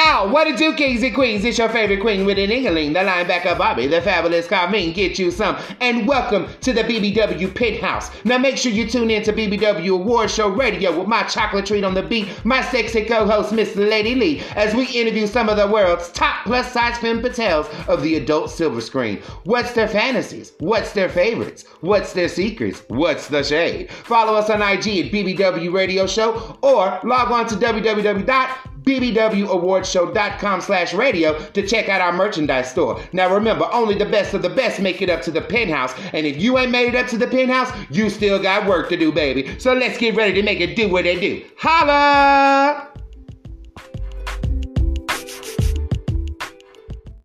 Ow! What it do, kings and queens? It's your favorite queen with an ingling, the linebacker Bobby, the fabulous Carmine, get you some. And welcome to the BBW Penthouse. Now make sure you tune in to BBW Award Show Radio with my chocolate treat on the beat, my sexy co-host, Miss Lady Lee, as we interview some of the world's top plus-size femme fatales of the adult silver screen. What's their fantasies? What's their favorites? What's their secrets? What's the shade? Follow us on IG at BBW Radio Show or log on to www.bbwawardshow.com/radio to check out our merchandise store. Now remember, only the best of the best make it up to the penthouse, and if you ain't made it up to the penthouse, you still got work to do, baby. So let's get ready to make it do what it do. Holla!